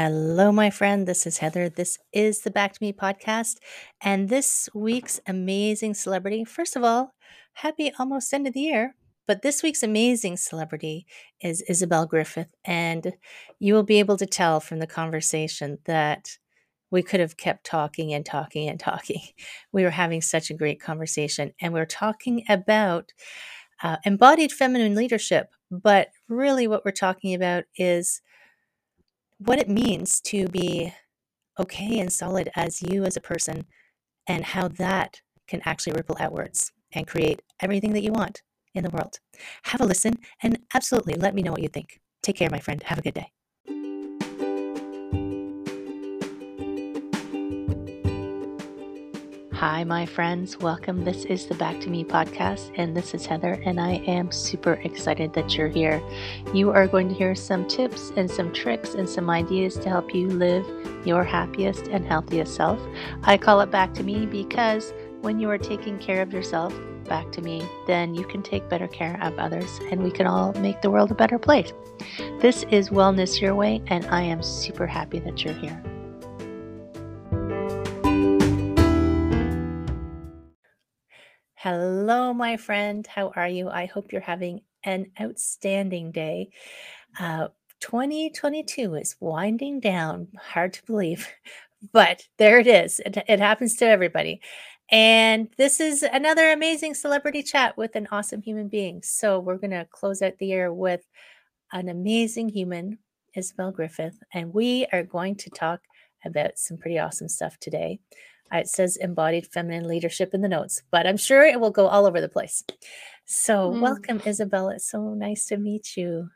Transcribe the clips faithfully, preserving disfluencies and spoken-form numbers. Hello, my friend. This is Heather. This is the Back to Me podcast. And this week's amazing celebrity, first of all, happy almost end of the year. But this week's amazing celebrity is Isabelle Griffith. And you will be able to tell from the conversation that we could have kept talking and talking and talking. We were having such a great conversation. And we we're talking about uh, embodied feminine leadership. But really what we're talking about is what it means to be okay and solid as you as a person, and how that can actually ripple outwards and create everything that you want in the world. Have a listen and absolutely let me know what you think. Take care, my friend. Have a good day. Hi, my friends. Welcome. This is the Back to Me podcast, and this is Heather, and I am super excited that you're here. You are going to hear some tips and some tricks and some ideas to help you live your happiest and healthiest self. I call it Back to Me because when you are taking care of yourself, back to me, then you can take better care of others, and we can all make the world a better place. This is Wellness Your Way, and I am super happy that you're here. Hello, my friend. How are you? I hope you're having an outstanding day. Uh, twenty twenty-two is winding down. Hard to believe, but there it is. It, it happens to everybody. And this is another amazing celebrity chat with an awesome human being. So we're going to close out the year with an amazing human, Isabelle Griffith. And we are going to talk about some pretty awesome stuff today. It says embodied feminine leadership in the notes, but I'm sure it will go all over the place. So mm. welcome, Isabelle. It's so nice to meet you.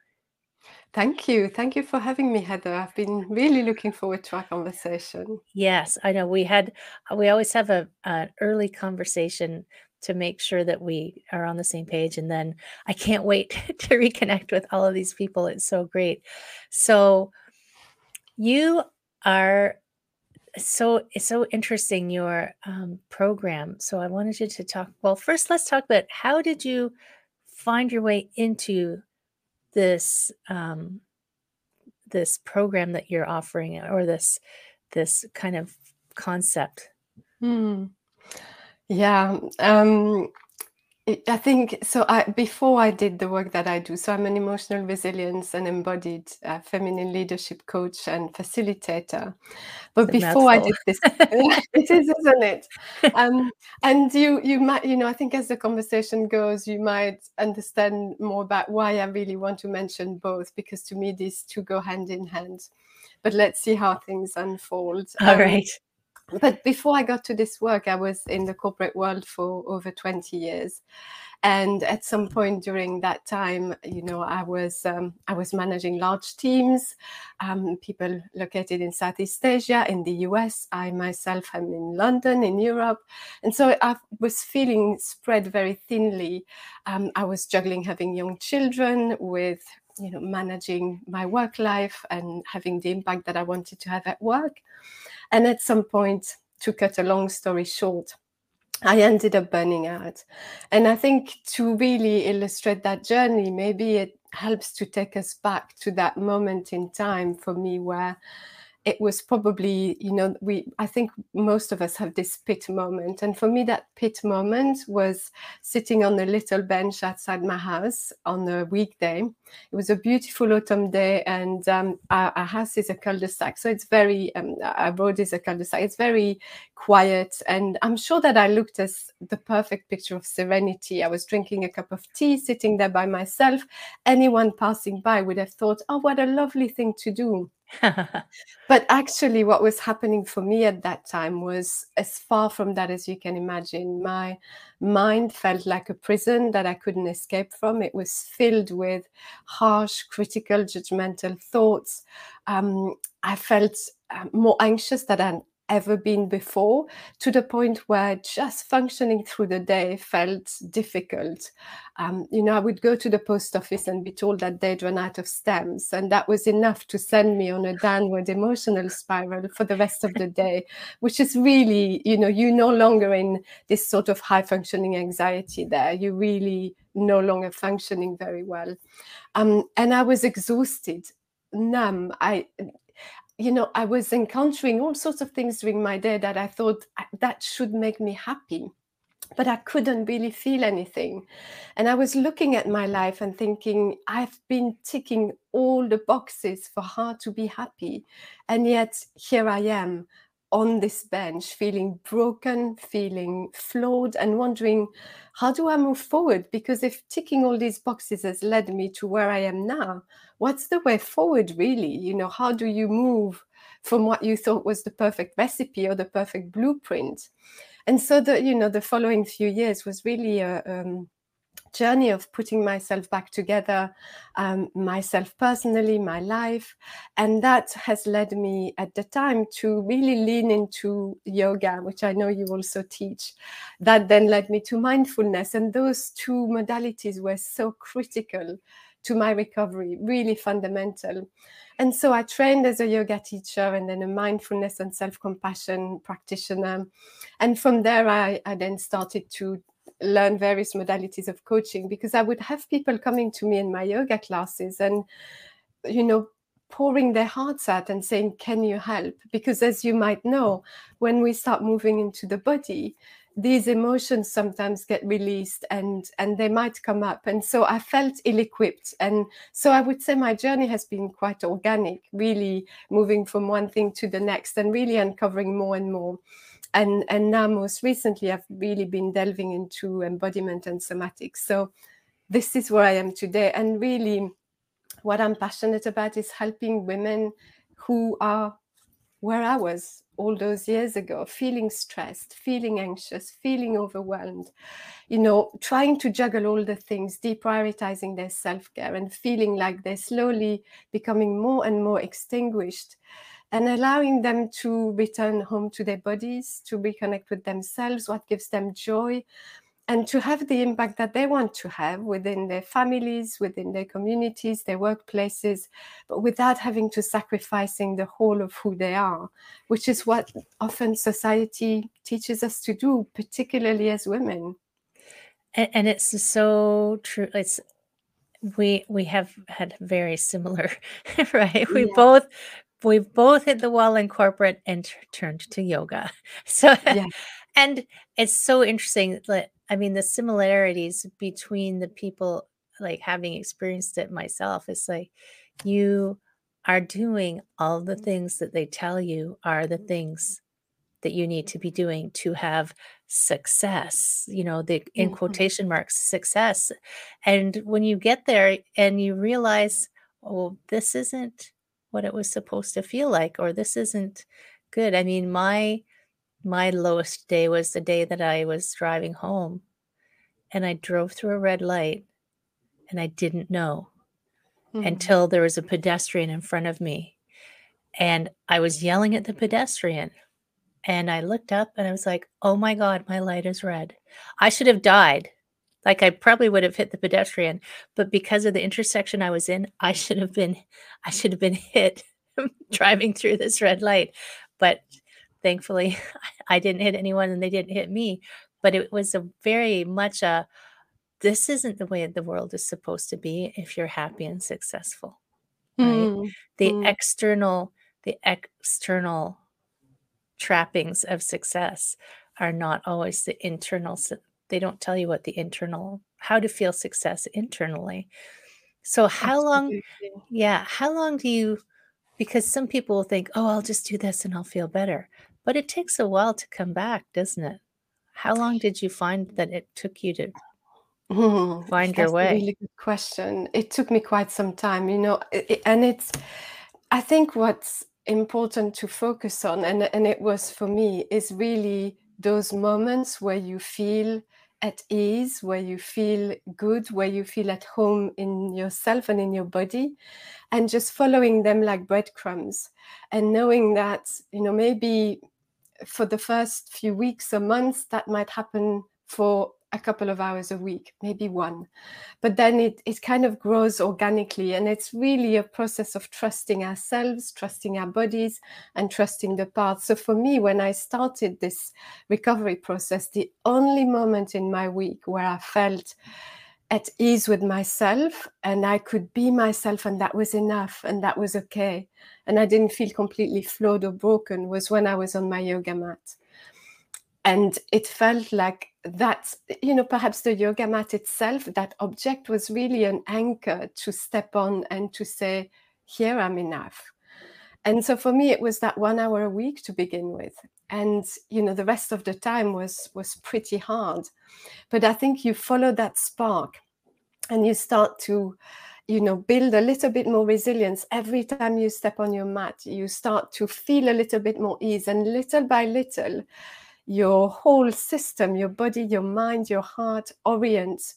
Thank you. Thank you for having me, Heather. I've been really looking forward to our conversation. Yes, I know. We had, we always have a, an early conversation to make sure that we are on the same page. And then I can't wait to reconnect with all of these people. It's so great. So you are... So it's so interesting, your um, program. So I wanted you to talk, well, first let's talk about how did you find your way into this, um, this program that you're offering, or this, this kind of concept? Hmm. Yeah. Um, I think, so I, before I did the work that I do, so I'm an emotional resilience and embodied uh, feminine leadership coach and facilitator. But before I did this, it is, isn't it? Um, and you, you might, you know, I think as the conversation goes, you might understand more about why I really want to mention both, because to me, these two go hand in hand. But let's see how things unfold. Um, All right. But before I got to this work, I was in the corporate world for over twenty years. And at some point during that time, you know, I was um, I was managing large teams, um, people located in Southeast Asia, in the U S. I myself am in London, in Europe. And so I was feeling spread very thinly. Um, I was juggling having young children with, you know, managing my work life and having the impact that I wanted to have at work. And at some point, to cut a long story short, I ended up burning out. And I think to really illustrate that journey, maybe it helps to take us back to that moment in time for me where it was probably, you know, we, I think most of us have this pit moment. And for me, that pit moment was sitting on a little bench outside my house on a weekday. It was a beautiful autumn day, and um, our, our house is a cul-de-sac. So it's very, um, our road is a cul-de-sac. It's very quiet. And I'm sure that I looked as the perfect picture of serenity. I was drinking a cup of tea, sitting there by myself. Anyone passing by would have thought, oh, what a lovely thing to do. But actually what was happening for me at that time was as far from that as you can imagine. My mind felt like a prison that I couldn't escape from. It was filled with harsh, critical, judgmental thoughts. Um, I felt uh, more anxious than I ever been before, to the point where just functioning through the day felt difficult. Um, you know, I would go to the post office and be told that they'd run out of stamps, and that was enough to send me on a downward emotional spiral for the rest of the day, which is really, you know, you're no longer in this sort of high functioning anxiety there. You really no longer functioning very well. Um, and I was exhausted, numb. I you know, I was encountering all sorts of things during my day that I thought that should make me happy, but I couldn't really feel anything. And I was looking at my life and thinking, I've been ticking all the boxes for how to be happy. And yet here I am on this bench, feeling broken, feeling flawed, and wondering, how do I move forward? Because if ticking all these boxes has led me to where I am now, what's the way forward, really? You know, how do you move from what you thought was the perfect recipe or the perfect blueprint? And so the, you know, the following few years was really a um, journey of putting myself back together, um, myself personally, my life. And that has led me at the time to really lean into yoga, which I know you also teach. That then led me to mindfulness. And those two modalities were so critical to my recovery, really fundamental. And so I trained as a yoga teacher and then a mindfulness and self-compassion practitioner. And from there, I, I then started to learn various modalities of coaching, because I would have people coming to me in my yoga classes and, you know, pouring their hearts out and saying, can you help? Because as you might know, when we start moving into the body, these emotions sometimes get released and, and they might come up. And so I felt ill-equipped. And so I would say my journey has been quite organic, really moving from one thing to the next and really uncovering more and more. And, and now most recently, I've really been delving into embodiment and somatics. So this is where I am today. And really what I'm passionate about is helping women who are where I was all those years ago, feeling stressed, feeling anxious, feeling overwhelmed, you know, trying to juggle all the things, deprioritizing their self-care and feeling like they're slowly becoming more and more extinguished, and allowing them to return home to their bodies, to reconnect with themselves, what gives them joy, and to have the impact that they want to have within their families, within their communities, their workplaces, but without having to sacrificing the whole of who they are, which is what often society teaches us to do, particularly as women. And, and it's so true. It's we we have had very similar, right? We yeah. both we've both hit the wall in corporate and t- turned to yoga. So, yeah. And it's so interesting that. I mean, the similarities between the people, like having experienced it myself, it's like you are doing all the things that they tell you are the things that you need to be doing to have success, you know, the in quotation marks success. And when you get there and you realize, oh, this isn't what it was supposed to feel like, or this isn't good. I mean, my My lowest day was the day that I was driving home and I drove through a red light and I didn't know mm-hmm. until there was a pedestrian in front of me and I was yelling at the pedestrian and I looked up and I was like, oh my God, my light is red. I should have died. Like I probably would have hit the pedestrian, but because of the intersection I was in, I should have been, I should have been hit driving through this red light. But thankfully, I didn't hit anyone and they didn't hit me, but it was a very much a, this isn't the way the world is supposed to be if you're happy and successful, right? Mm. The mm. external, the external trappings of success are not always the internal. They don't tell you what the internal, how to feel success internally. So how Absolutely. long, yeah, how long do you, because some people will think, oh, I'll just do this and I'll feel better. But it takes a while to come back, doesn't it? How long did you find that it took you to mm-hmm. find That's your way? That's a really good question. It took me quite some time, you know, it, and it's, I think what's important to focus on, and, and it was for me, is really those moments where you feel at ease, where you feel good, where you feel at home in yourself and in your body, and just following them like breadcrumbs and knowing that, you know, maybe for the first few weeks or months that might happen for a couple of hours a week, maybe one, but then it, it kind of grows organically. And it's really a process of trusting ourselves, trusting our bodies, and trusting the path. So for me, when I started this recovery process, the only moment in my week where I felt at ease with myself, and I could be myself, and that was enough, and that was okay. And I didn't feel completely flawed or broken, was when I was on my yoga mat. And it felt like that, you know, perhaps the yoga mat itself, that object was really an anchor to step on and to say, here I'm enough. And so for me, it was that one hour a week to begin with. And, you know, the rest of the time was, was pretty hard. But I think you follow that spark and you start to, you know, build a little bit more resilience. Every time you step on your mat, you start to feel a little bit more ease. And little by little, your whole system, your body, your mind, your heart orients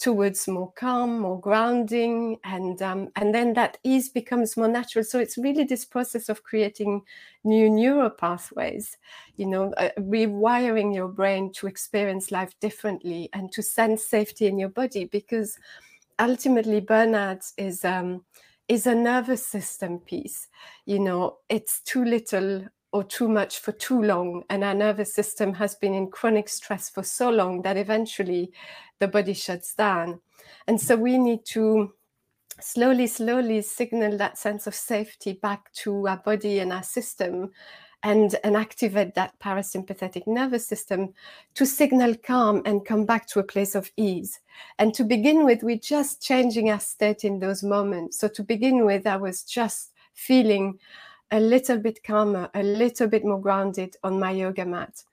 towards more calm, more grounding, and um, and then that ease becomes more natural. So it's really this process of creating new neural pathways, you know, uh, rewiring your brain to experience life differently and to sense safety in your body, because ultimately burnout is um, is a nervous system piece. You know, it's too little or too much for too long, and our nervous system has been in chronic stress for so long that eventually the body shuts down. And so we need to slowly, slowly signal that sense of safety back to our body and our system, and, and activate that parasympathetic nervous system to signal calm and come back to a place of ease. And to begin with, we're just changing our state in those moments. So to begin with, I was just feeling a little bit calmer, a little bit more grounded on my yoga mat.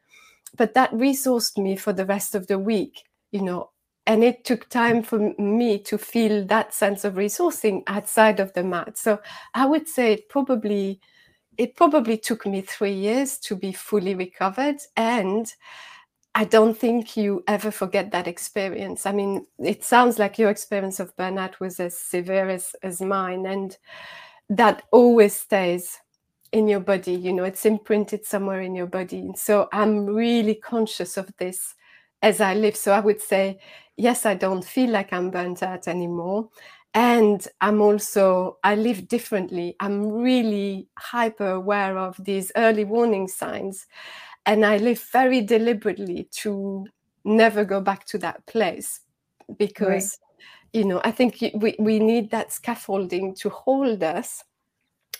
But that resourced me for the rest of the week, you know, and it took time for me to feel that sense of resourcing outside of the mat. So I would say it probably, it probably took me three years to be fully recovered. And I don't think you ever forget that experience. I mean, it sounds like your experience of burnout was as severe as, as mine. And that always stays in your body, you know, it's imprinted somewhere in your body. So I'm really conscious of this as I live. So I would say, yes, I don't feel like I'm burnt out anymore. And I'm also, I live differently. I'm really hyper aware of these early warning signs. And I live very deliberately to never go back to that place, because, right, you know, I think we, we need that scaffolding to hold us,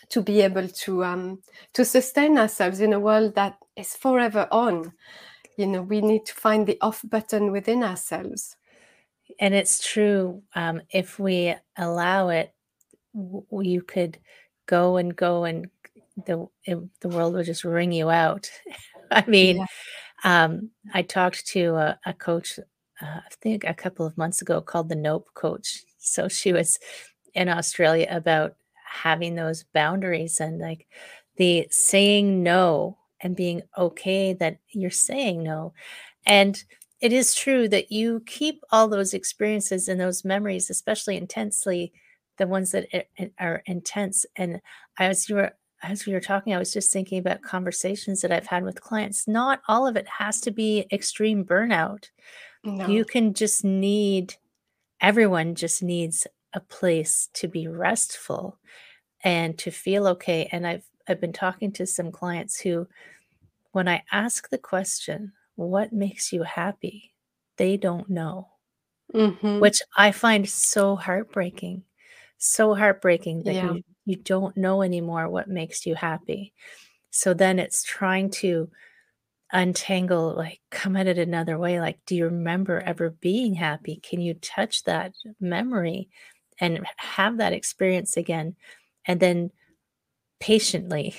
to be able to um, to sustain ourselves in a world that is forever on. You know, we need to find the off button within ourselves. And it's true. Um, if we allow it, w- you could go and go, and the it, the world will just wring you out. I mean, yeah. um, I talked to a, a coach, uh, I think a couple of months ago, called the Nope Coach. So she was in Australia, about having those boundaries and like the saying no and being okay that you're saying no. And it is true that you keep all those experiences and those memories, especially intensely, the ones that are intense. And as you were, as we were talking, I was just thinking about conversations that I've had with clients. Not all of it has to be extreme burnout. No. You can just need, everyone just needs a place to be restful and to feel okay. And I've, I've been talking to some clients who, when I ask the question, what makes you happy? They don't know, mm-hmm. which I find so heartbreaking, so heartbreaking that yeah. you, you don't know anymore what makes you happy. So then it's trying to untangle, like come at it another way. Like, do you remember ever being happy? Can you touch that memory and have that experience again? And then patiently,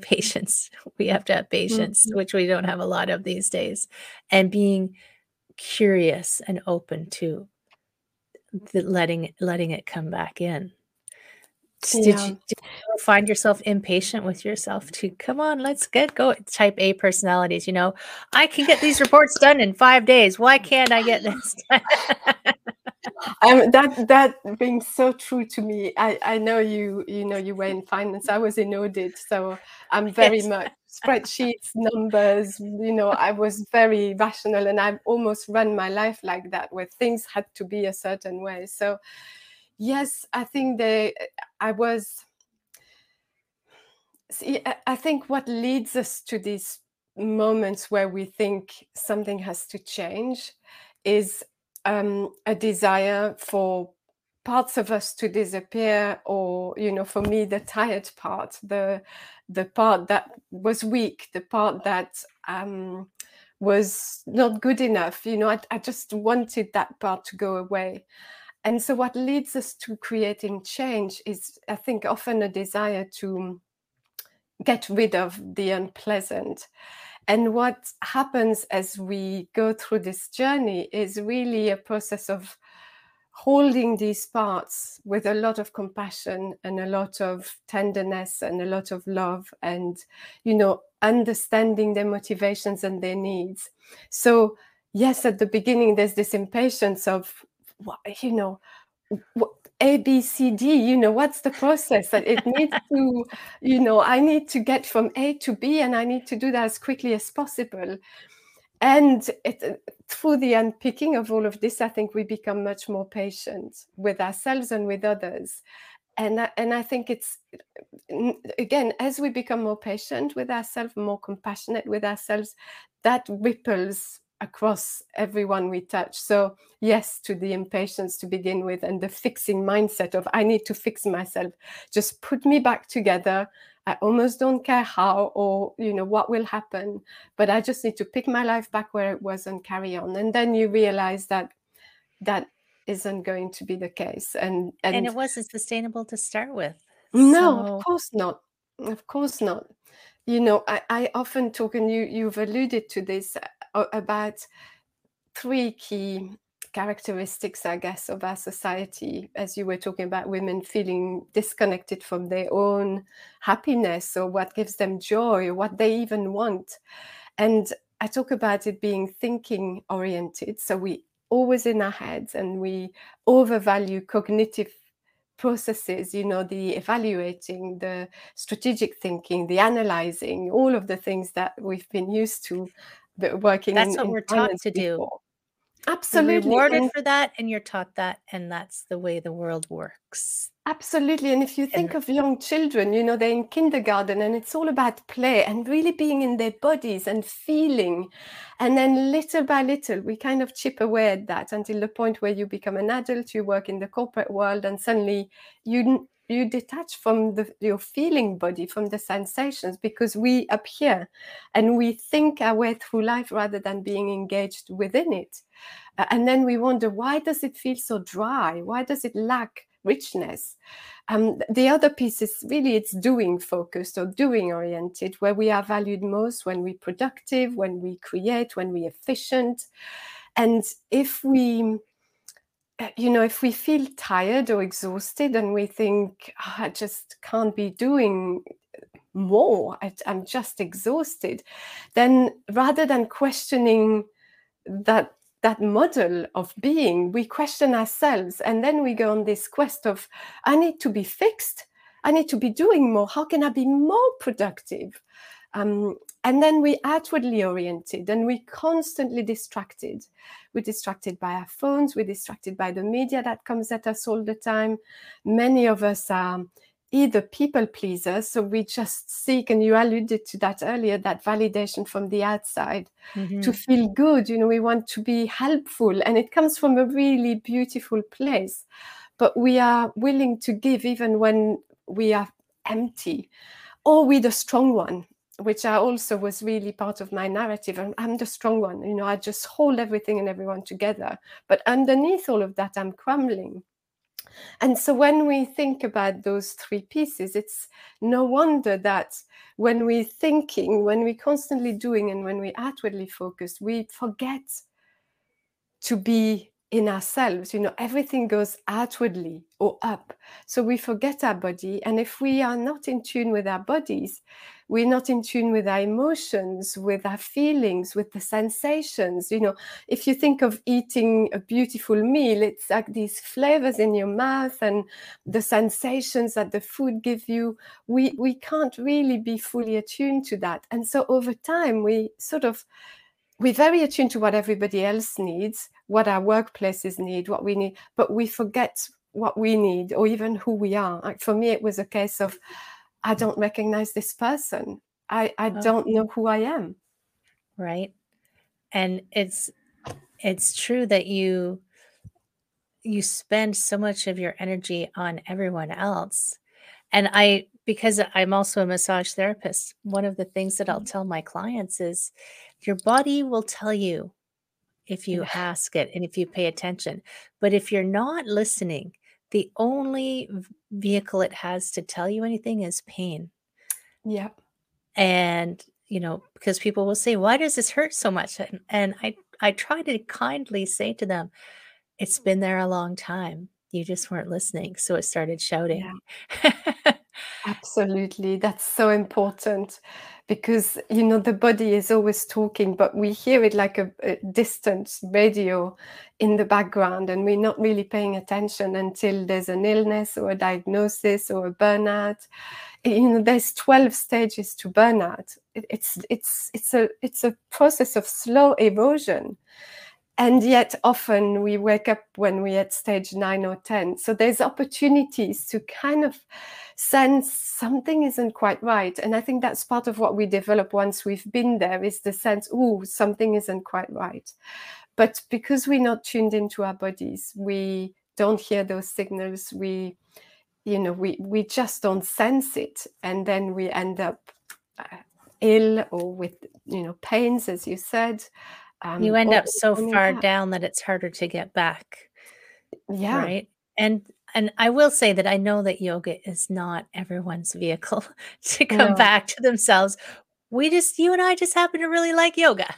patience, we have to have patience, mm-hmm. which we don't have a lot of these days, and being curious and open to the letting, letting it come back in. Yeah. Did, you, did you find yourself impatient with yourself to come on, let's get going? Type A personalities, you know, I can get these reports done in five days. Why can't I get this done? Um, that that rings so true to me. I, I know you you know you were in finance. I was in audit, so I'm very yes. much spreadsheets, numbers. You know, I was very rational, and I've almost run my life like that, where things had to be a certain way. So, yes, I think they. I was. See, I think what leads us to these moments where we think something has to change is um, a desire for parts of us to disappear, or, you know, for me, the tired part, the the part that was weak, the part that um, was not good enough. You know, I, I just wanted that part to go away. And so what leads us to creating change is, I think, often a desire to get rid of the unpleasant. And what happens as we go through this journey is really a process of holding these parts with a lot of compassion and a lot of tenderness and a lot of love, and, you know, understanding their motivations and their needs. So yes, at the beginning, there's this impatience of, you know, what, A, B, C, D, you know, what's the process that it needs to, you know, I need to get from A to B, and I need to do that as quickly as possible. And it, through the unpicking of all of this, I think we become much more patient with ourselves and with others. And, and I think it's, again, as we become more patient with ourselves, more compassionate with ourselves, that ripples across everyone we touch. So yes, to the impatience to begin with, and the fixing mindset of, I need to fix myself, just put me back together, I almost don't care how, or, you know, what will happen, but I just need to pick my life back where it was and carry on. And then you realize that that isn't going to be the case, and and, and it wasn't sustainable to start with. No so. of course not of course not. You know, I, I often talk, and you you've alluded to this, about three key characteristics, I guess, of our society, as you were talking about women feeling disconnected from their own happiness, or what gives them joy, or what they even want. And I talk about it being thinking oriented. So we always in our heads, and we overvalue cognitive processes, you know, the evaluating, the strategic thinking, the analyzing, all of the things that we've been used to working. That's what we're taught to do. Absolutely. You're rewarded for that, and you're taught that, and that's the way the world works. Absolutely. And if you think of young children, you know, they're in kindergarten, and it's all about play and really being in their bodies and feeling. And then little by little, we kind of chip away at that until the point where you become an adult, you work in the corporate world, and suddenly you you detach from the, your feeling body, from the sensations, because we appear and we think our way through life rather than being engaged within it. Uh, and then we wonder, why does it feel so dry? Why does it lack richness? Um, the other piece is really, it's doing focused or doing oriented, where we are valued most when we're productive, when we create, when we're efficient. And if we, you know, if we feel tired or exhausted, and we think, oh, I just can't be doing more, I, I'm just exhausted, then rather than questioning that that model of being, we question ourselves, and then we go on this quest of, I need to be fixed, I need to be doing more, how can I be more productive? Um, and then we outwardly oriented, and we constantly distracted. We're distracted by our phones, we're distracted by the media that comes at us all the time. Many of us are either people pleasers, so we just seek, and you alluded to that earlier, that validation from the outside, mm-hmm. to feel good. You know, we want to be helpful, and it comes from a really beautiful place, but we are willing to give even when we are empty, or we're the strong one, which I also was really part of my narrative. I'm, I'm the strong one, you know, I just hold everything and everyone together, but underneath all of that, I'm crumbling. And so when we think about those three pieces, it's no wonder that when we're thinking, when we're constantly doing, and when we're outwardly focused, we forget to be in ourselves. You know, everything goes outwardly or up. So we forget our body. And if we are not in tune with our bodies, we're not in tune with our emotions, with our feelings, with the sensations. You know, if you think of eating a beautiful meal, it's like these flavors in your mouth and the sensations that the food gives you. We, we can't really be fully attuned to that. And so over time, we sort of, we're very attuned to what everybody else needs, what our workplaces need, what we need, but we forget what we need, or even who we are. Like for me, it was a case of, I don't recognize this person. I, I oh. don't know who I am. Right. And it's, it's true that you, you spend so much of your energy on everyone else. And I, because I'm also a massage therapist, one of the things that I'll tell my clients is your body will tell you if you ask it and if you pay attention. But if you're not listening, the only vehicle it has to tell you anything is pain. Yeah. And, you know, because people will say, why does this hurt so much? And, and I, I try to kindly say to them, it's been there a long time. You just weren't listening. So it started shouting. Yeah. Absolutely. That's so important because, you know, the body is always talking, but we hear it like a, a distant radio in the background, and we're not really paying attention until there's an illness or a diagnosis or a burnout. You know, there's twelve stages to burnout. It, it's, it's, it's, a, it's a process of slow erosion. And yet often we wake up when we're at stage nine or ten. So there's opportunities to kind of sense something isn't quite right. And I think that's part of what we develop once we've been there, is the sense, ooh, something isn't quite right. But because we're not tuned into our bodies, we don't hear those signals. We, you know, we, we just don't sense it. And then we end up uh, ill or with, you know, pains, as you said. Um, you end up so far down that it's harder to get back. Yeah. Right. And, and I will say that I know that yoga is not everyone's vehicle to come no. back to themselves. We just, you and I just happen to really like yoga.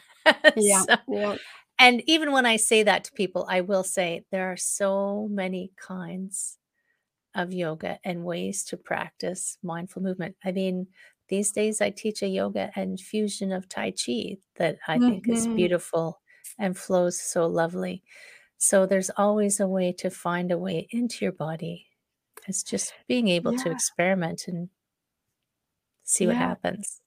Yeah. So, yeah. And even when I say that to people, I will say there are so many kinds of yoga and ways to practice mindful movement. I mean, these days I teach a yoga and fusion of Tai Chi that I think mm-hmm. is beautiful and flows so lovely. So there's always a way to find a way into your body. It's just being able yeah. to experiment and see yeah. what happens,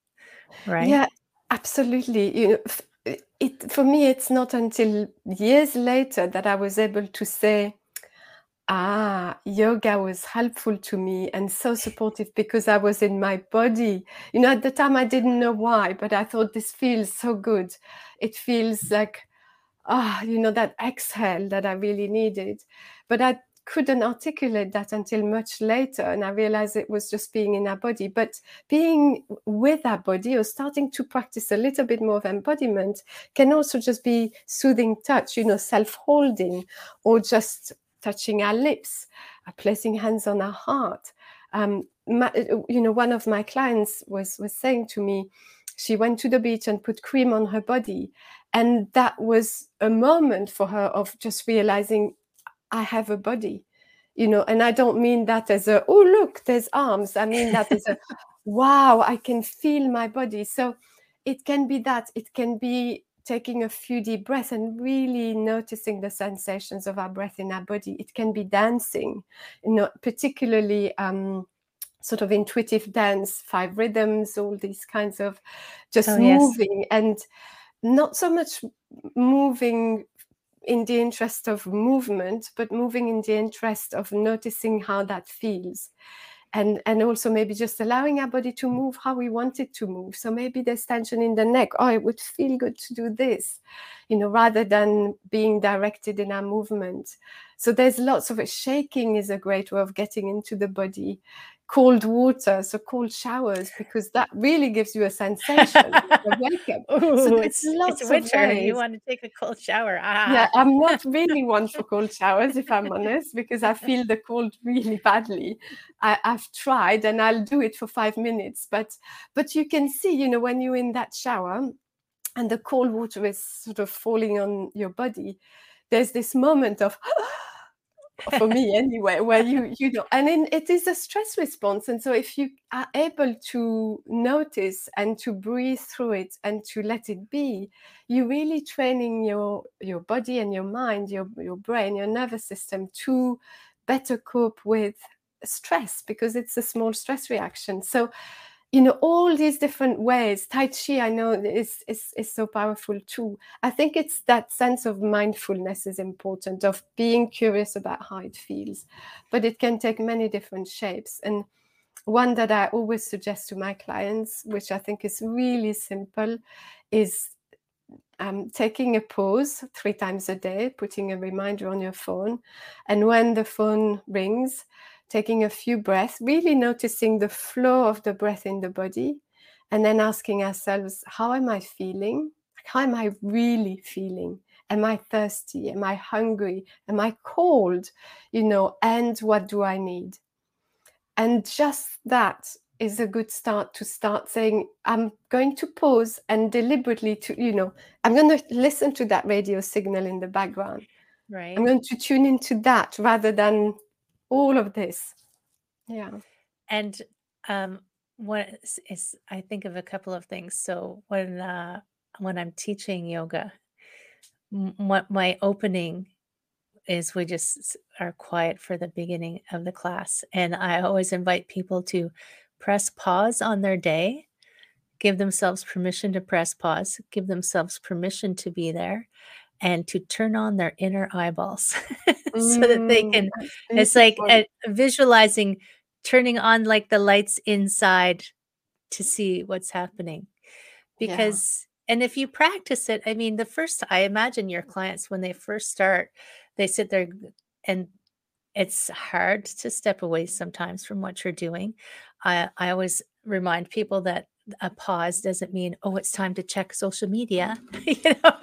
right? Yeah, absolutely. You know, f- it, for me, it's not until years later that I was able to say, ah, yoga was helpful to me and so supportive because I was in my body. You know, at the time I didn't know why, but I thought this feels so good. It feels like, ah, oh, you know, that exhale that I really needed. But I couldn't articulate that until much later. And I realized it was just being in our body. But being with our body or starting to practice a little bit more of embodiment can also just be soothing touch, you know, self-holding, or just touching our lips, placing hands on our heart. Um, my, you know, one of my clients was, was saying to me, she went to the beach and put cream on her body. And that was a moment for her of just realizing, I have a body, you know, and I don't mean that as a, oh, look, there's arms. I mean that as a, wow, I can feel my body. So it can be that, it can be taking a few deep breaths and really noticing the sensations of our breath in our body. It can be dancing, you know, particularly um, sort of intuitive dance, five rhythms, all these kinds of just oh, moving yes. and not so much moving in the interest of movement, but moving in the interest of noticing how that feels. And, and also maybe just allowing our body to move how we want it to move. So maybe there's tension in the neck. Oh, it would feel good to do this, you know, rather than being directed in our movement. So there's lots of it. Shaking is a great way of getting into the body. Cold water, so cold showers, because that really gives you a sensation. A wake up. Ooh, so it's lots it's winter. Of ways. You want to take a cold shower. Ah. Yeah, I'm not really one for cold showers, if I'm honest, because I feel the cold really badly. I, I've tried, and I'll do it for five minutes, but but you can see, you know, when you're in that shower, and the cold water is sort of falling on your body, there's this moment of. For me anyway, where you, you know, and in, it is a stress response. And so if you are able to notice and to breathe through it and to let it be, you're really training your, your body and your mind, your, your brain, your nervous system to better cope with stress, because it's a small stress reaction. So, you know, all these different ways. Tai Chi, I know, is, is, is so powerful too. I think it's that sense of mindfulness is important, of being curious about how it feels. But it can take many different shapes. And one that I always suggest to my clients, which I think is really simple, is um, taking a pause three times a day, putting a reminder on your phone. And when the phone rings, taking a few breaths, really noticing the flow of the breath in the body, and then asking ourselves, how am I feeling? How am I really feeling? Am I thirsty? Am I hungry? Am I cold? You know, and what do I need? And just that is a good start, to start saying, I'm going to pause and deliberately to, you know, I'm going to listen to that radio signal in the background. Right. I'm going to tune into that rather than all of this. Yeah. And um, what is, is, I think of a couple of things. So when, uh, when I'm teaching yoga, what my opening is, we just are quiet for the beginning of the class. And I always invite people to press pause on their day, give themselves permission to press pause, give themselves permission to be there, and to turn on their inner eyeballs so that they can, it's like a, visualizing, turning on like the lights inside to see what's happening. Because, yeah. And if you practice it, I mean, the first, I imagine your clients, when they first start, they sit there and it's hard to step away sometimes from what you're doing. I, I always remind people that a pause doesn't mean, oh, it's time to check social media. You know,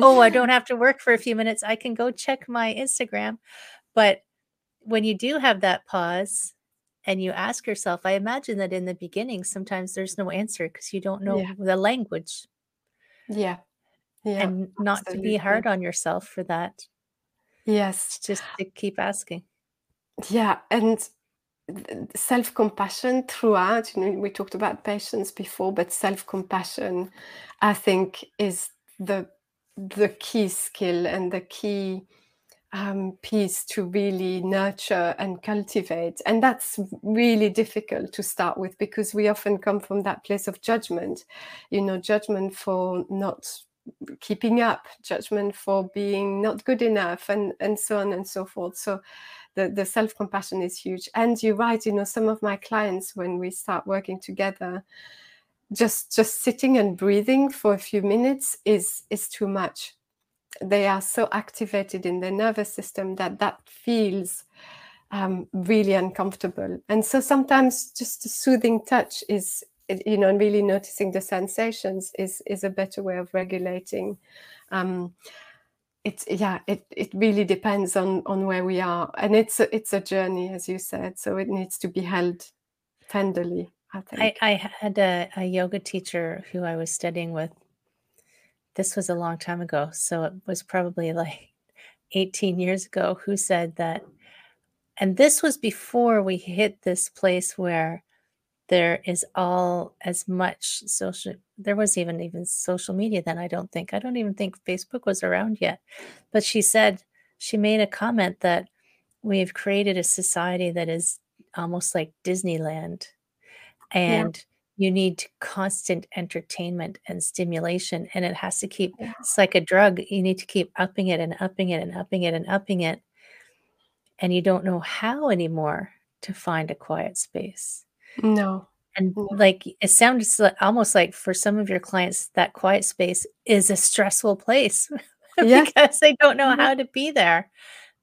oh, I don't have to work for a few minutes. I can go check my Instagram. But when you do have that pause and you ask yourself, I imagine that in the beginning, sometimes there's no answer because you don't know yeah. the language. Yeah. yeah. And not absolutely. To be hard on yourself for that. Yes. Just to keep asking. Yeah. And self-compassion throughout, you know, we talked about patience before, but self-compassion, I think, is the the key skill and the key um, piece to really nurture and cultivate. And that's really difficult to start with, because we often come from that place of judgment, you know, judgment for not keeping up, judgment for being not good enough, and and so on and so forth. So the, the self-compassion is huge. And you're right, you know, some of my clients, when we start working together, just just sitting and breathing for a few minutes is is too much. They are so activated in their nervous system that that feels um, really uncomfortable. And so sometimes just a soothing touch is, you know, and really noticing the sensations is is a better way of regulating. Um, it's yeah, it it really depends on on where we are, and it's a, it's a journey, as you said. So it needs to be held tenderly. I think I, I had a, a yoga teacher who I was studying with. This was a long time ago, so it was probably like eighteen years ago. Who said that? And this was before we hit this place where there is all as much social, there was even even social media then, I don't think. I don't even think Facebook was around yet. But she said, she made a comment that we've created a society that is almost like Disneyland. And yeah. you need constant entertainment and stimulation. And it has to keep, yeah. it's like a drug. You need to keep upping it and upping it and upping it and upping it. And you don't know how anymore to find a quiet space. No. And like, it sounds almost like for some of your clients, that quiet space is a stressful place yeah. because they don't know how to be there.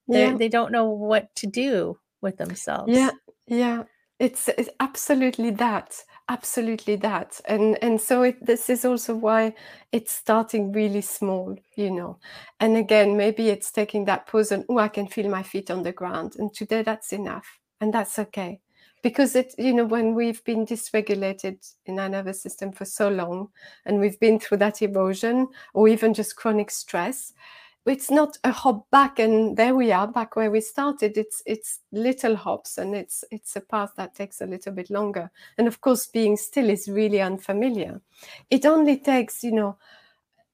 Yeah. They don't know what to do with themselves. Yeah. Yeah. It's, it's absolutely that. Absolutely that. And, and so it, this is also why it's starting really small, you know. And again, maybe it's taking that pause and, oh, I can feel my feet on the ground. And today that's enough. And that's okay. Because it, you know, when we've been dysregulated in our nervous system for so long, and we've been through that erosion or even just chronic stress, it's not a hop back and there we are back where we started. It's it's little hops, and it's it's a path that takes a little bit longer. And of course, being still is really unfamiliar. It only takes, you know,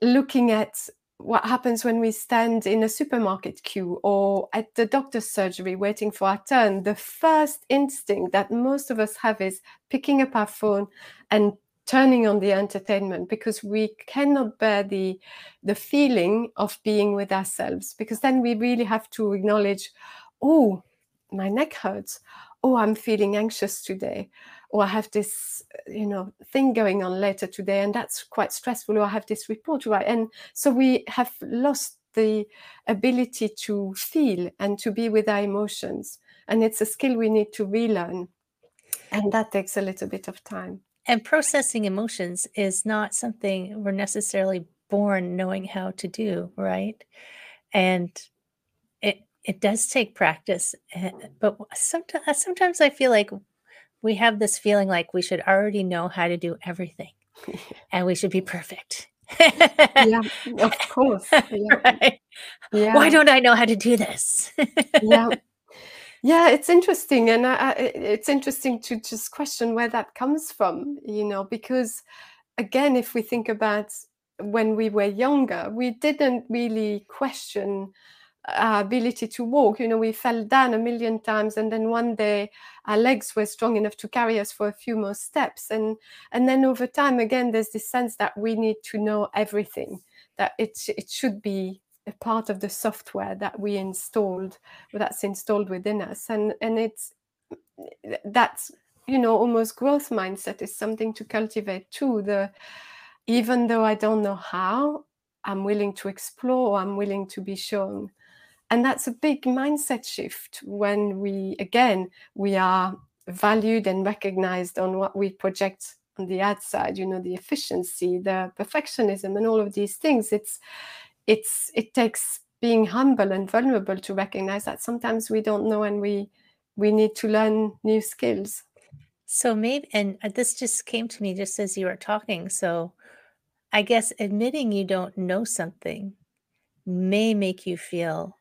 looking at what happens when we stand in a supermarket queue or at the doctor's surgery waiting for our turn. The first instinct that most of us have is picking up our phone and turning on the entertainment, because we cannot bear the the feeling of being with ourselves, because then we really have to acknowledge, oh, my neck hurts. Oh, I'm feeling anxious today. or I have this, you know, thing going on later today, and that's quite stressful, or I have this report to write. And so we have lost the ability to feel and to be with our emotions. And it's a skill we need to relearn. And that takes a little bit of time. And processing emotions is not something we're necessarily born knowing how to do, right? And it it does take practice. But sometimes, sometimes I feel like we have this feeling like we should already know how to do everything and we should be perfect. Yeah, of course. Yeah. Right? Yeah. Why don't I know how to do this? Yeah. Yeah, it's interesting. And I, I, it's interesting to just question where that comes from, you know, because, again, if we think about when we were younger, we didn't really question our ability to walk. You know, we fell down a million times, and then one day our legs were strong enough to carry us for a few more steps. And and then over time, again, there's this sense that we need to know everything, that it, it should be a part of the software that we installed, that's installed within us. And, and it's, that's, you know, almost growth mindset is something to cultivate too. The, even though I don't know how, I'm willing to explore, I'm willing to be shown. And that's a big mindset shift when we, again, we are valued and recognized on what we project on the outside, you know, the efficiency, the perfectionism, and all of these things. It's, it's, it takes being humble and vulnerable to recognize that sometimes we don't know, and we, we need to learn new skills. So maybe, and this just came to me just as you were talking. So I guess admitting you don't know something may make you feel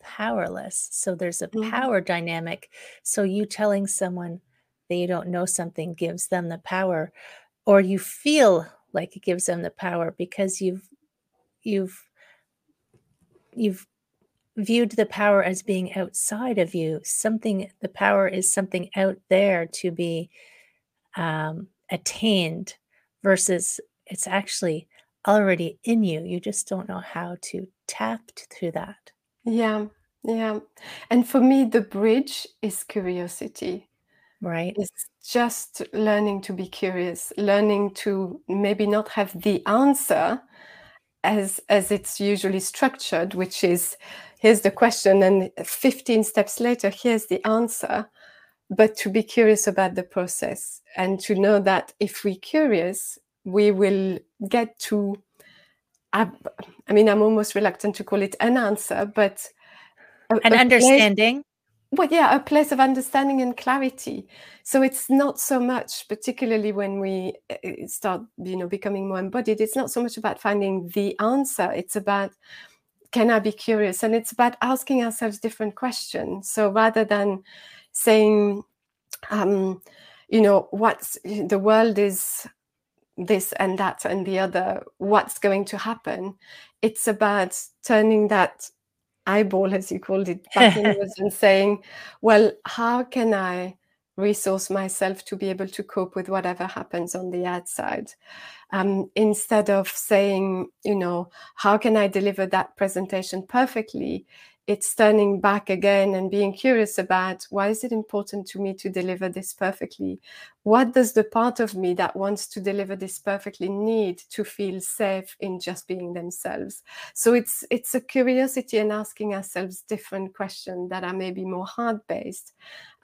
powerless. So there's a power mm-hmm. dynamic. So you telling someone that you don't know something gives them the power, or you feel like it gives them the power because you've, you've, you've viewed the power as being outside of you. Something, the power is something out there to be um, attained, versus it's actually already in you. You just don't know how to tap through that. Yeah, yeah. And for me, the bridge is curiosity. Right. It's just learning to be curious, learning to maybe not have the answer as as it's usually structured, which is, here's the question, and fifteen steps later, here's the answer. But to be curious about the process, and to know that if we're curious, we will get to, I, I mean, I'm almost reluctant to call it an answer, but a, an a understanding. Place, well, yeah, a place of understanding and clarity. So it's not so much, particularly when we start, you know, becoming more embodied, it's not so much about finding the answer. It's about, can I be curious? And it's about asking ourselves different questions. So rather than saying, um, you know, what's the world is this and that and the other, what's going to happen? It's about turning that eyeball, as you called it, backwards and saying, well, how can I resource myself to be able to cope with whatever happens on the outside? Um, instead of saying, you know, how can I deliver that presentation perfectly? It's turning back again and being curious about, why is it important to me to deliver this perfectly? What does the part of me that wants to deliver this perfectly need to feel safe in just being themselves? So it's it's a curiosity and asking ourselves different questions that are maybe more heart-based.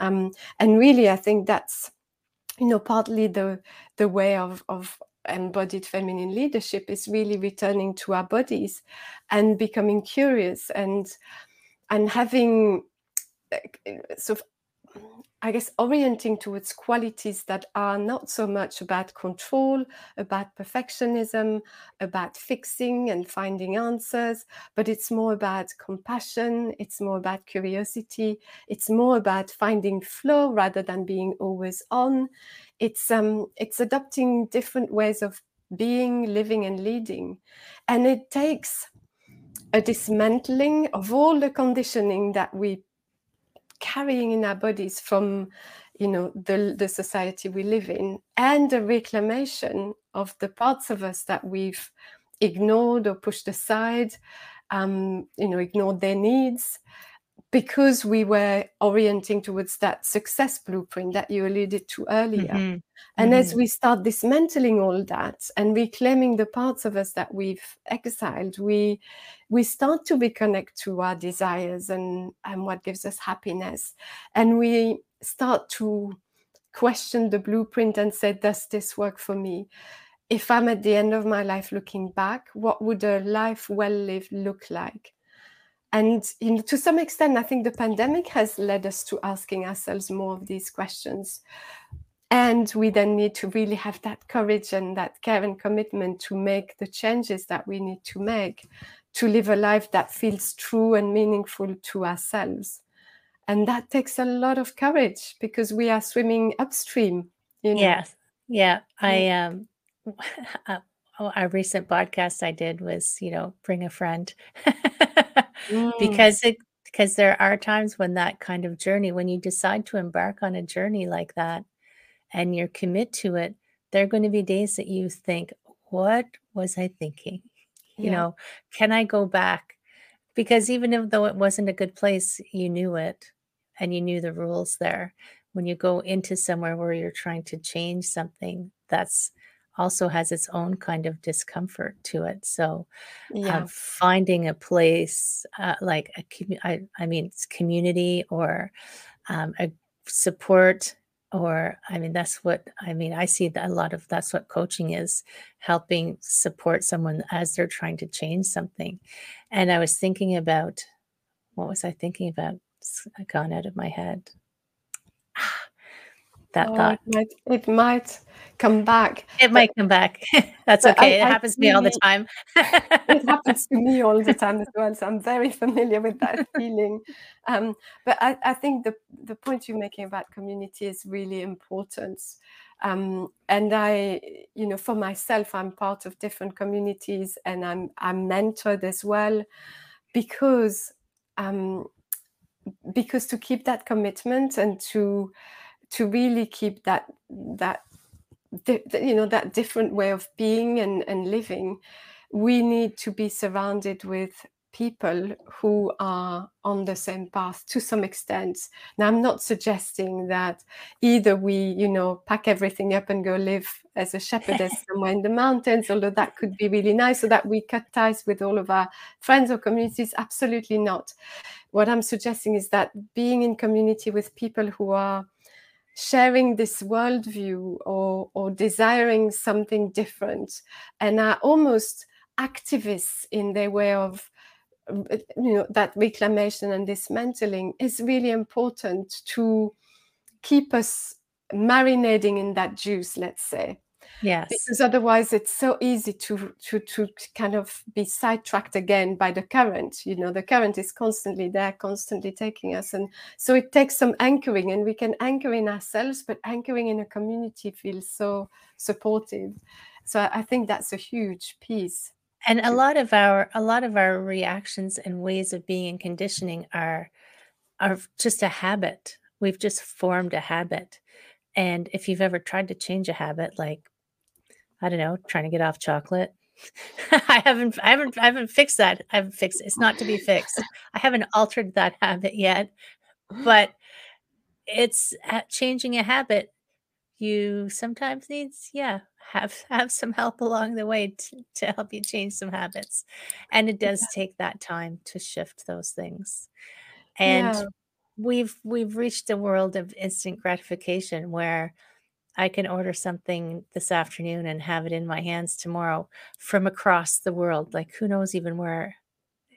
Um, and really, I think that's, you know, partly the the way of of embodied feminine leadership is really returning to our bodies and becoming curious and and having sort of, I guess, orienting towards qualities that are not so much about control, about perfectionism, about fixing and finding answers, but it's more about compassion, it's more about curiosity, it's more about finding flow rather than being always on. It's um, it's adopting different ways of being, living, and leading. And it takes a dismantling of all the conditioning that we carrying in our bodies from, you know, the, the society we live in, and a reclamation of the parts of us that we've ignored or pushed aside, um, you know, ignored their needs, because we were orienting towards that success blueprint that you alluded to earlier. Mm-hmm. And mm-hmm. as we start dismantling all that and reclaiming the parts of us that we've exiled, we we start to reconnect to our desires and, and what gives us happiness. And we start to question the blueprint and say, does this work for me? If I'm at the end of my life looking back, what would a life well lived look like? And you know, to some extent, I think the pandemic has led us to asking ourselves more of these questions. And we then need to really have that courage and that care and commitment to make the changes that we need to make to live a life that feels true and meaningful to ourselves. And that takes a lot of courage because we are swimming upstream. You know? Yes. Yeah. I um. Our recent podcast I did was, you know, bring a friend. Mm. Because it, because there are times when that kind of journey, when you decide to embark on a journey like that and you're commit to it, there are going to be days that you think, what was I thinking? Yeah. You know, can I go back? Because even if though it wasn't a good place, you knew it and you knew the rules there. When you go into somewhere where you're trying to change something, that's also has its own kind of discomfort to it. So yeah. um, finding a place uh, like, a com- I, I mean, it's community or um, a support or, I mean, that's what, I mean, I see that a lot of that's what coaching is, helping support someone as they're trying to change something. And I was thinking about, what was I thinking about? It's gone out of my head. That oh, thought. It might, it might come back. It might come back. That's okay. I, I, it happens to me all the time. It happens to me all the time as well. So I'm very familiar with that feeling. Um, but I, I think the, the point you're making about community is really important. Um, and I, you know, for myself, I'm part of different communities and I'm, I'm mentored as well because, um, because to keep that commitment and to, to really keep that, that you know, that different way of being and, and living, we need to be surrounded with people who are on the same path to some extent. Now, I'm not suggesting that either we, you know, pack everything up and go live as a shepherdess somewhere in the mountains, although that could be really nice, so that we cut ties with all of our friends or communities. Absolutely not. What I'm suggesting is that being in community with people who are sharing this worldview or, or desiring something different and are almost activists in their way of, you know, that reclamation and dismantling is really important to keep us marinating in that juice, let's say. Yes. Because otherwise it's so easy to, to, to kind of be sidetracked again by the current. You know, the current is constantly there, constantly taking us. And so it takes some anchoring, and we can anchor in ourselves, but anchoring in a community feels so supportive. So I think that's a huge piece. And a lot of our, a lot of our reactions and ways of being and conditioning are, are just a habit. We've just formed a habit. And if you've ever tried to change a habit, like, I don't know, trying to get off chocolate. I haven't, I haven't, I haven't fixed that. I haven't fixed it. It's not to be fixed. I haven't altered that habit yet, but it's changing a habit. You sometimes need, yeah, have, have some help along the way to, to help you change some habits. And it does take that time to shift those things. And yeah. we've, we've reached a world of instant gratification where I can order something this afternoon and have it in my hands tomorrow from across the world. Like, who knows even where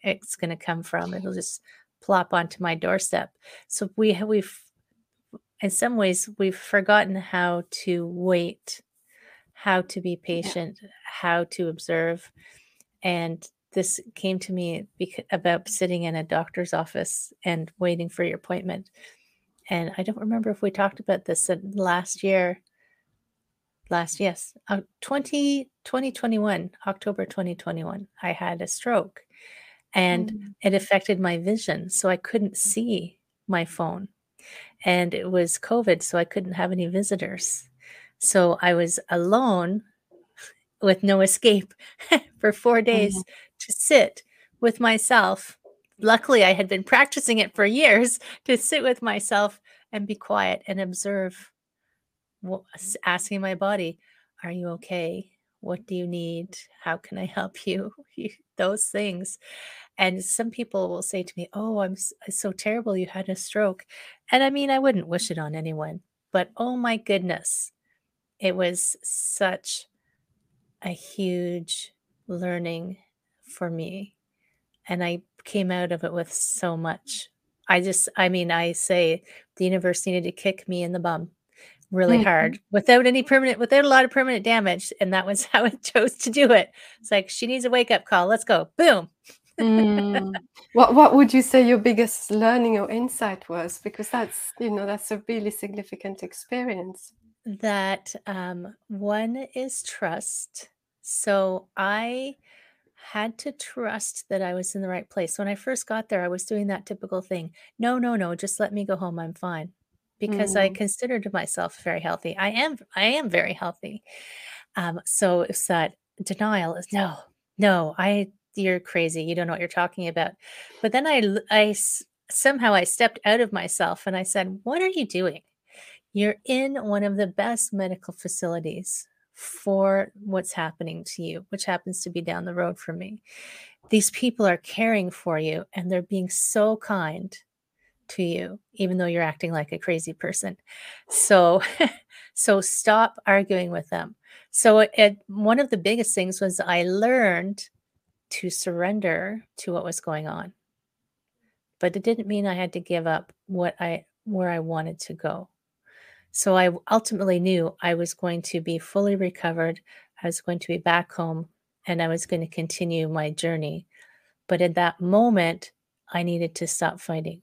it's going to come from. It'll just plop onto my doorstep. So we, we've, in some ways, we've forgotten how to wait, how to be patient, how to observe. And this came to me because, about sitting in a doctor's office and waiting for your appointment. And I don't remember if we talked about this last year. Last, yes, uh, twenty twenty-one, October twenty twenty-one, I had a stroke and mm. it affected my vision. So I couldn't see my phone, and it was COVID, so I couldn't have any visitors. So I was alone with no escape for four days mm. to sit with myself luckily I had been practicing it for years, to sit with myself and be quiet and observe, asking my body, are you okay? What do you need? How can I help you? Those things. And some people will say to me, oh, I'm so terrible. You had a stroke. And I mean, I wouldn't wish it on anyone, but oh my goodness, it was such a huge learning for me. And I came out of it with so much. I just, I mean, I say the universe needed to kick me in the bum really hard without any permanent, without a lot of permanent damage. And that was how it chose to do it. It's like, she needs a wake up call. Let's go. Boom. mm. What What would you say your biggest learning or insight was? Because that's, you know, that's a really significant experience. That um, one is trust. So I had to trust that I was in the right place. When I first got there, I was doing that typical thing. No, no, no. Just let me go home. I'm fine. Because mm. I considered myself very healthy. I am, I am very healthy. Um, so it's that denial is no, no, I, you're crazy. You don't know what you're talking about. But then I, I somehow I stepped out of myself and I said, what are you doing? You're in one of the best medical facilities for what's happening to you, which happens to be down the road from me. These people are caring for you and they're being so kind to you, even though you're acting like a crazy person. So, so stop arguing with them. So it, it, one of the biggest things was I learned to surrender to what was going on, but it didn't mean I had to give up what I, where I wanted to go. So I ultimately knew I was going to be fully recovered. I was going to be back home and I was going to continue my journey. But at that moment, I needed to stop fighting.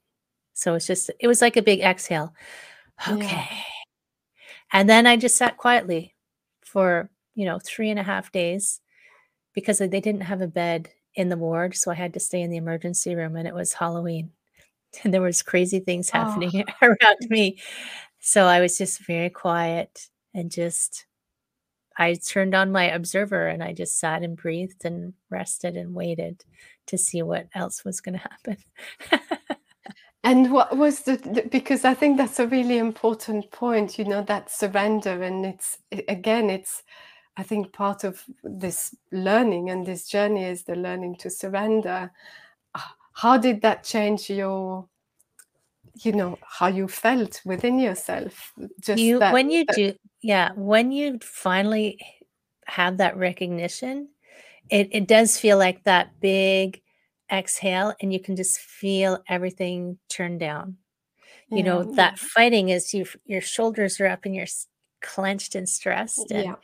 So it's just, it was like a big exhale. Okay. Yeah. And then I just sat quietly for, you know, three and a half days because they didn't have a bed in the ward. So I had to stay in the emergency room and it was Halloween and there was crazy things happening oh. around me. So I was just very quiet and just, I turned on my observer and I just sat and breathed and rested and waited to see what else was going to happen. And what was the, the, because I think that's a really important point, you know, that surrender. And it's, again, it's, I think part of this learning and this journey is the learning to surrender. How did that change your, you know, how you felt within yourself? Just you, that, when you that, do, yeah, when you finally have that recognition, it, it does feel like that big exhale and you can just feel everything turn down. You know, mm-hmm. that fighting is you, your shoulders are up and you're clenched and stressed. And yeah.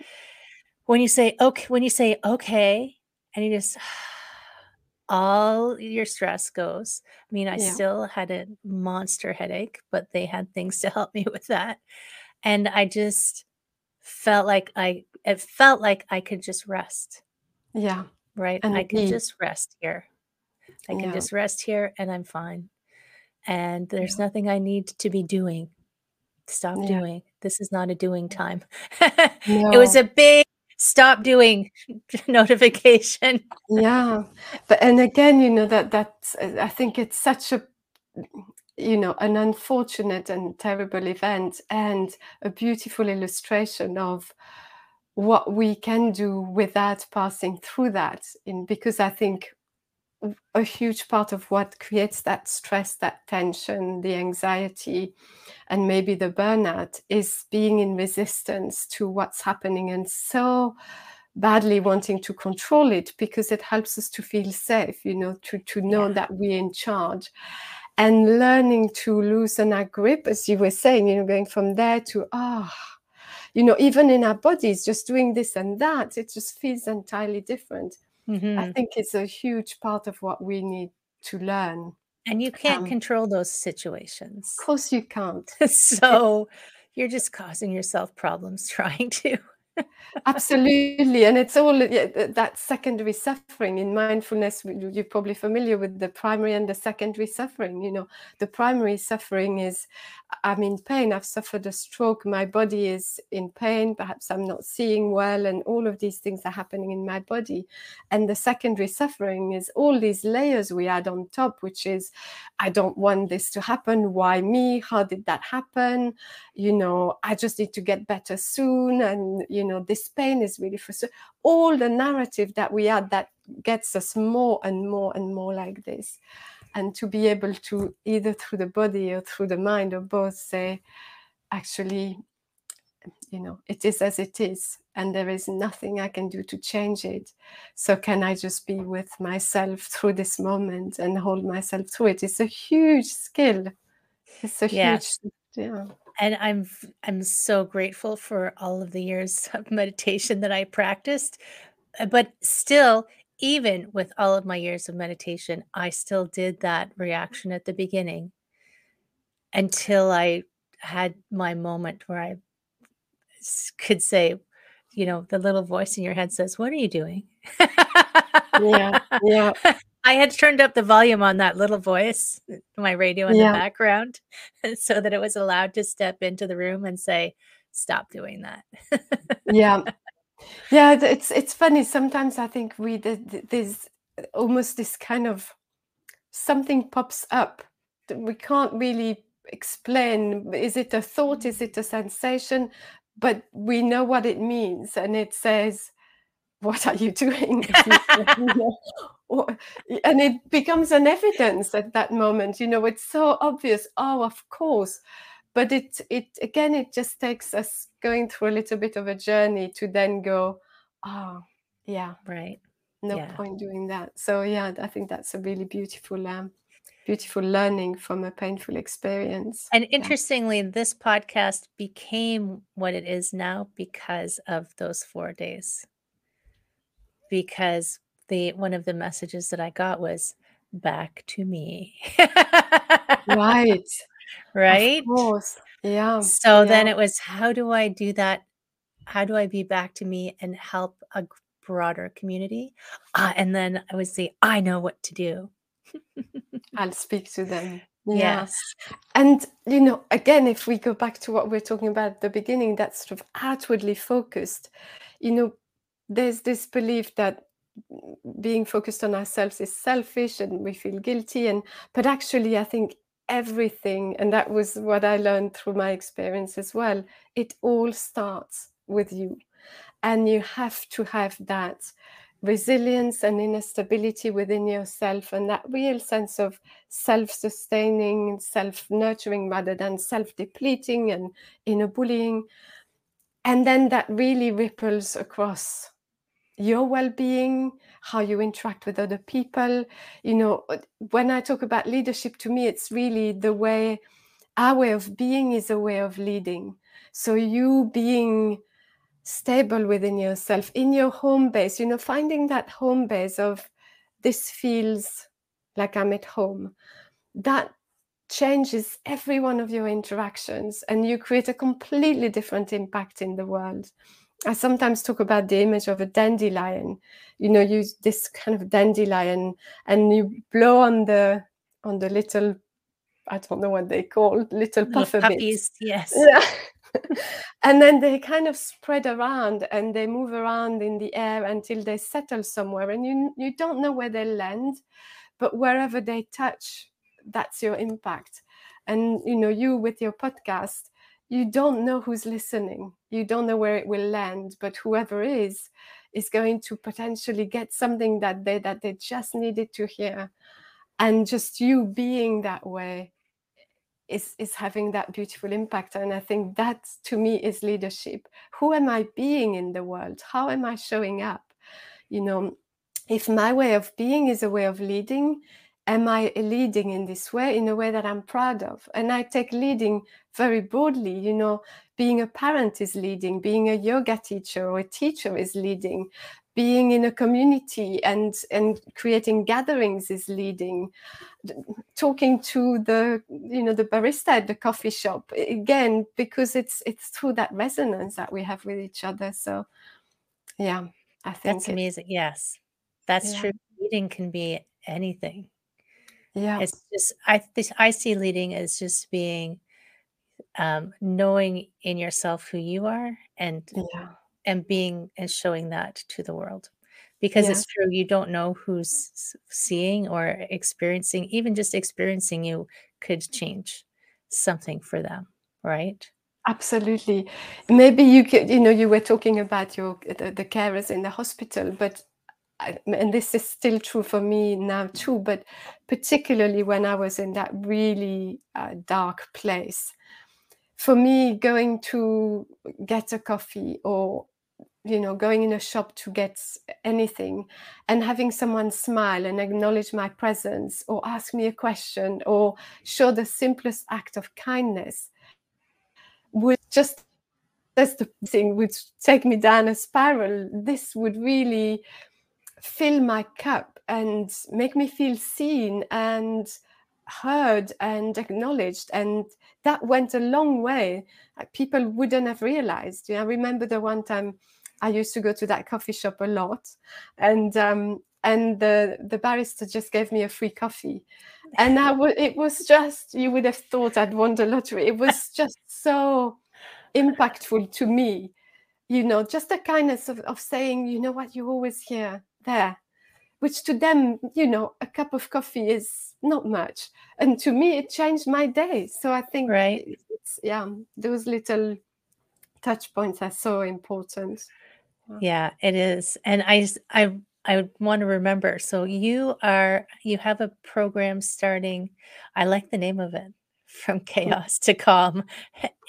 when you say, okay, when you say, okay, and you just, all your stress goes. I mean, I yeah. still had a monster headache, but they had things to help me with that. And I just felt like I, it felt like I could just rest. Yeah. Right. And I could just rest here. I can yeah. just rest here and I'm fine. And there's yeah. nothing I need to be doing. Stop yeah. doing. This is not a doing time. yeah. It was a big stop doing notification. yeah. But, and again, you know, that, that's, I think it's such a, you know, an unfortunate and terrible event and a beautiful illustration of what we can do without passing through that. In, because I think a huge part of what creates that stress, that tension, the anxiety, and maybe the burnout is being in resistance to what's happening and so badly wanting to control it because it helps us to feel safe, you know, to, to know yeah. that we're in charge. And learning to loosen our grip, as you were saying, you know, going from there to, ah, oh, you know, even in our bodies, just doing this and that, it just feels entirely different. Mm-hmm. I think it's a huge part of what we need to learn. And you can't um, control those situations. Of course you can't. So you're just causing yourself problems trying to. Absolutely. And it's all yeah, that secondary suffering in mindfulness. You're probably familiar with the primary and the secondary suffering. You know, the primary suffering is I'm in pain. I've suffered a stroke. My body is in pain. Perhaps I'm not seeing well. And all of these things are happening in my body. And the secondary suffering is all these layers we add on top, which is I don't want this to happen. Why me? How did that happen? You know, I just need to get better soon. And, you know, this pain is really frustrating. All the narrative that we add that gets us more and more and more like this. And to be able to, either through the body or through the mind or both, say, actually, you know, it is as it is, and there is nothing I can do to change it. So can I just be with myself through this moment and hold myself through it? It's a huge skill. It's a yeah. huge, yeah. And I'm I'm so grateful for all of the years of meditation that I practiced. But still, even with all of my years of meditation, I still did that reaction at the beginning until I had my moment where I could say, you know, the little voice in your head says, what are you doing? Yeah, yeah. I had turned up the volume on that little voice, my radio in yeah. the background, so that it was allowed to step into the room and say, stop doing that. Yeah. Yeah, it's it's funny. Sometimes I think we there's almost this kind of something pops up that we can't really explain. Is it a thought? Is it a sensation? But we know what it means. And it says, what are you doing? And it becomes an evidence at that moment. You know, it's so obvious. Oh, of course. But it, it again, it just takes us going through a little bit of a journey to then go, oh, yeah, right. No yeah. point doing that. So, yeah, I think that's a really beautiful, um, beautiful learning from a painful experience. And interestingly, yeah. this podcast became what it is now because of those four days. Because the one of the messages that I got was back to me. Right. Right. Of course. Yeah. So yeah. then it was, how do I do that? How do I be back to me and help a broader community? Uh, and then I would say, I know what to do. I'll speak to them. Yeah. Yes. And, you know, again, if we go back to what we were talking about at the beginning, that's sort of outwardly focused, you know, there's this belief that being focused on ourselves is selfish and we feel guilty. And but actually, I think everything, and that was what I learned through my experience as well, it all starts with you. And you have to have that resilience and inner stability within yourself, and that real sense of self-sustaining, self-nurturing rather than self-depleting and inner bullying. And then that really ripples across your well-being, how you interact with other people. You know, when I talk about leadership, to me, it's really the way, our way of being is a way of leading. So you being stable within yourself, in your home base, you know, finding that home base of this feels like I'm at home, that changes every one of your interactions, and you create a completely different impact in the world. I sometimes talk about the image of a dandelion. You know, you this kind of dandelion, and you blow on the on the little, I don't know what they call, little puffer puppies, yes. Yeah. And then they kind of spread around and they move around in the air until they settle somewhere, and you you don't know where they land, but wherever they touch, that's your impact. And you know, you with your podcast, you don't know who's listening. You don't know where it will land, but whoever is, is going to potentially get something that they, that they just needed to hear. And just you being that way is, is having that beautiful impact. And I think that, to me, is leadership. Who am I being in the world? How am I showing up? You know, if my way of being is a way of leading, am I leading in this way, in a way that I'm proud of? And I take leading very broadly. You know, being a parent is leading, being a yoga teacher or a teacher is leading, being in a community and, and creating gatherings is leading. Talking to the, you know, the barista at the coffee shop, again, because it's it's through that resonance that we have with each other. So, yeah, I think that's amazing. Yes, that's yeah. true. Leading can be anything. Yeah, it's just I I see leading as just being, um, knowing in yourself who you are and. Yeah. And being and showing that to the world, because yeah. it's true. You don't know who's seeing or experiencing, even just experiencing you could change something for them. Right. Absolutely. Maybe you could, you know, you were talking about your, the, the carers in the hospital, but, I, and this is still true for me now too, but particularly when I was in that really uh, dark place, for me, going to get a coffee or, you know, going in a shop to get anything and having someone smile and acknowledge my presence or ask me a question or show the simplest act of kindness would just, that's the thing, would take me down a spiral. This would really fill my cup and make me feel seen and heard and acknowledged, and that went a long way. People wouldn't have realized. You know, I remember the one time I used to go to that coffee shop a lot, and um, and the the barista just gave me a free coffee, and I w- it was just, you would have thought I'd won the lottery. It was just so impactful to me, you know, just the kindness of, of saying, you know what, you're always here, there. Which to them, you know, a cup of coffee is not much. And to me, it changed my day. So I think, right. it's, yeah, those little touch points are so important. Yeah, it is. And I, I, I want to remember, so you are, you have a program starting, I like the name of it, From Chaos to Calm,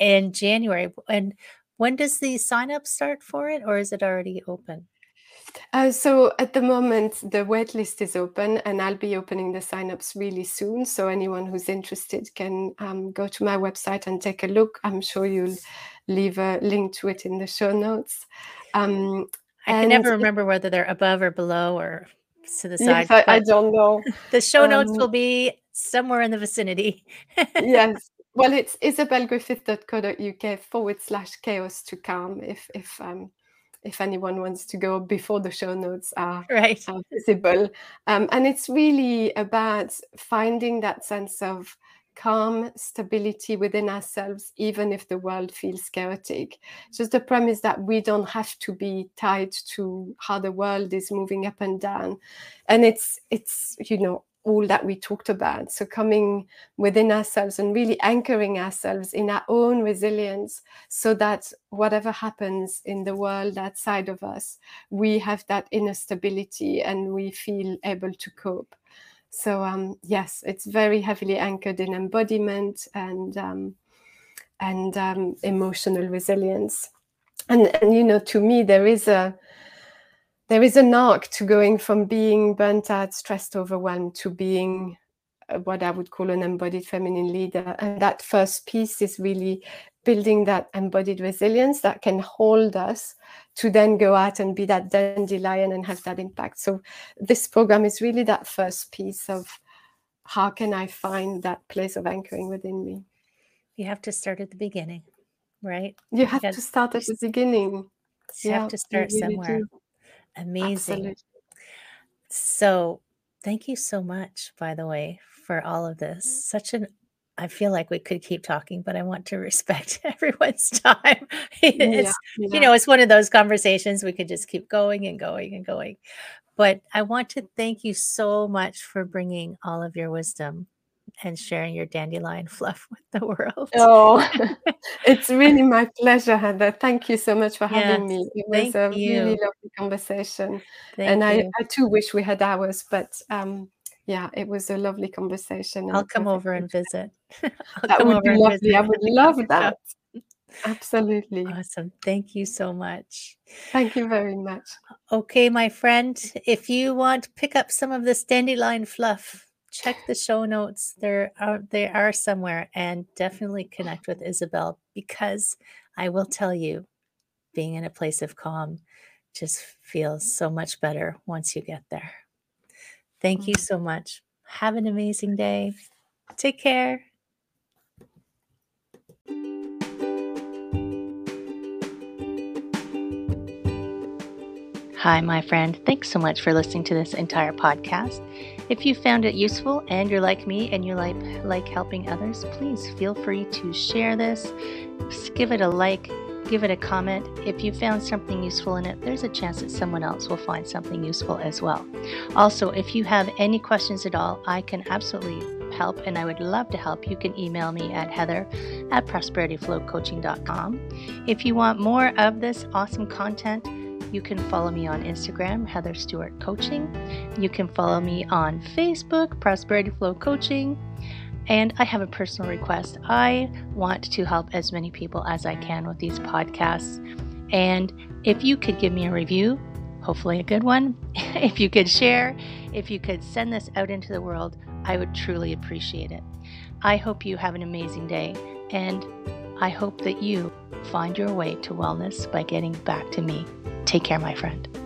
in January. And when does the sign up start for it, or is it already open? Uh, so at the moment, the wait list is open, and I'll be opening the signups really soon. So anyone who's interested can um, go to my website and take a look. I'm sure you'll leave a link to it in the show notes. Um, I can never remember whether they're above or below or to the side. Yes, I, I don't know. The show notes um, will be somewhere in the vicinity. Yes. Well, it's isabellegriffith.co.uk forward slash chaos to calm if, if um if anyone wants to go before the show notes are, right. are visible. Um, and it's really about finding that sense of calm, stability within ourselves, even if the world feels chaotic. Just the premise that we don't have to be tied to how the world is moving up and down. And it's, it's, you know, all that we talked about. So coming within ourselves and really anchoring ourselves in our own resilience, so that whatever happens in the world outside of us, we have that inner stability and we feel able to cope. So um, yes, it's very heavily anchored in embodiment and um, and um, emotional resilience. And, and you know, to me, there is a There is an arc to going from being burnt out, stressed, overwhelmed to being what I would call an embodied feminine leader. And that first piece is really building that embodied resilience that can hold us to then go out and be that dandelion and have that impact. So this program is really that first piece of how can I find that place of anchoring within me? You have to start at the beginning, right? You have because to start at the beginning. You yeah, have to start really somewhere. Do. Amazing. Absolutely. So thank you so much, by the way, for all of this. Such an, I feel like we could keep talking, but I want to respect everyone's time. It's, yeah, yeah. you know, it's one of those conversations we could just keep going and going and going. But I want to thank you so much for bringing all of your wisdom and sharing your dandelion fluff with the world. Oh, it's really my pleasure, Heather. Thank you so much for yes, having me. It was a you. really lovely conversation. Thank and I, I too wish we had hours, but um, yeah, it was a lovely conversation. I'll come over and visit. That would be lovely. I would love that. Absolutely. Awesome. Thank you so much. Thank you very much. Okay, my friend, if you want to pick up some of this dandelion fluff, check the show notes. There are, they are somewhere, and definitely connect with Isabelle, because I will tell you, being in a place of calm just feels so much better once you get there. Thank you so much. Have an amazing day. Take care. Hi, my friend. Thanks so much for listening to this entire podcast. If you found it useful and you're like me and you like, like helping others, please feel free to share this. Just give it a like. Give it a comment. If you found something useful in it, there's a chance that someone else will find something useful as well. Also, if you have any questions at all, I can absolutely help and I would love to help. You can email me at heather at prosperity flow coaching dot com. If you want more of this awesome content, you can follow me on Instagram, Heather Stewart Coaching. You can follow me on Facebook, Prosperity Flow Coaching. And I have a personal request. I want to help as many people as I can with these podcasts. And if you could give me a review, hopefully a good one, if you could share, if you could send this out into the world, I would truly appreciate it. I hope you have an amazing day. And I hope that you find your way to wellness by getting back to me. Take care, my friend.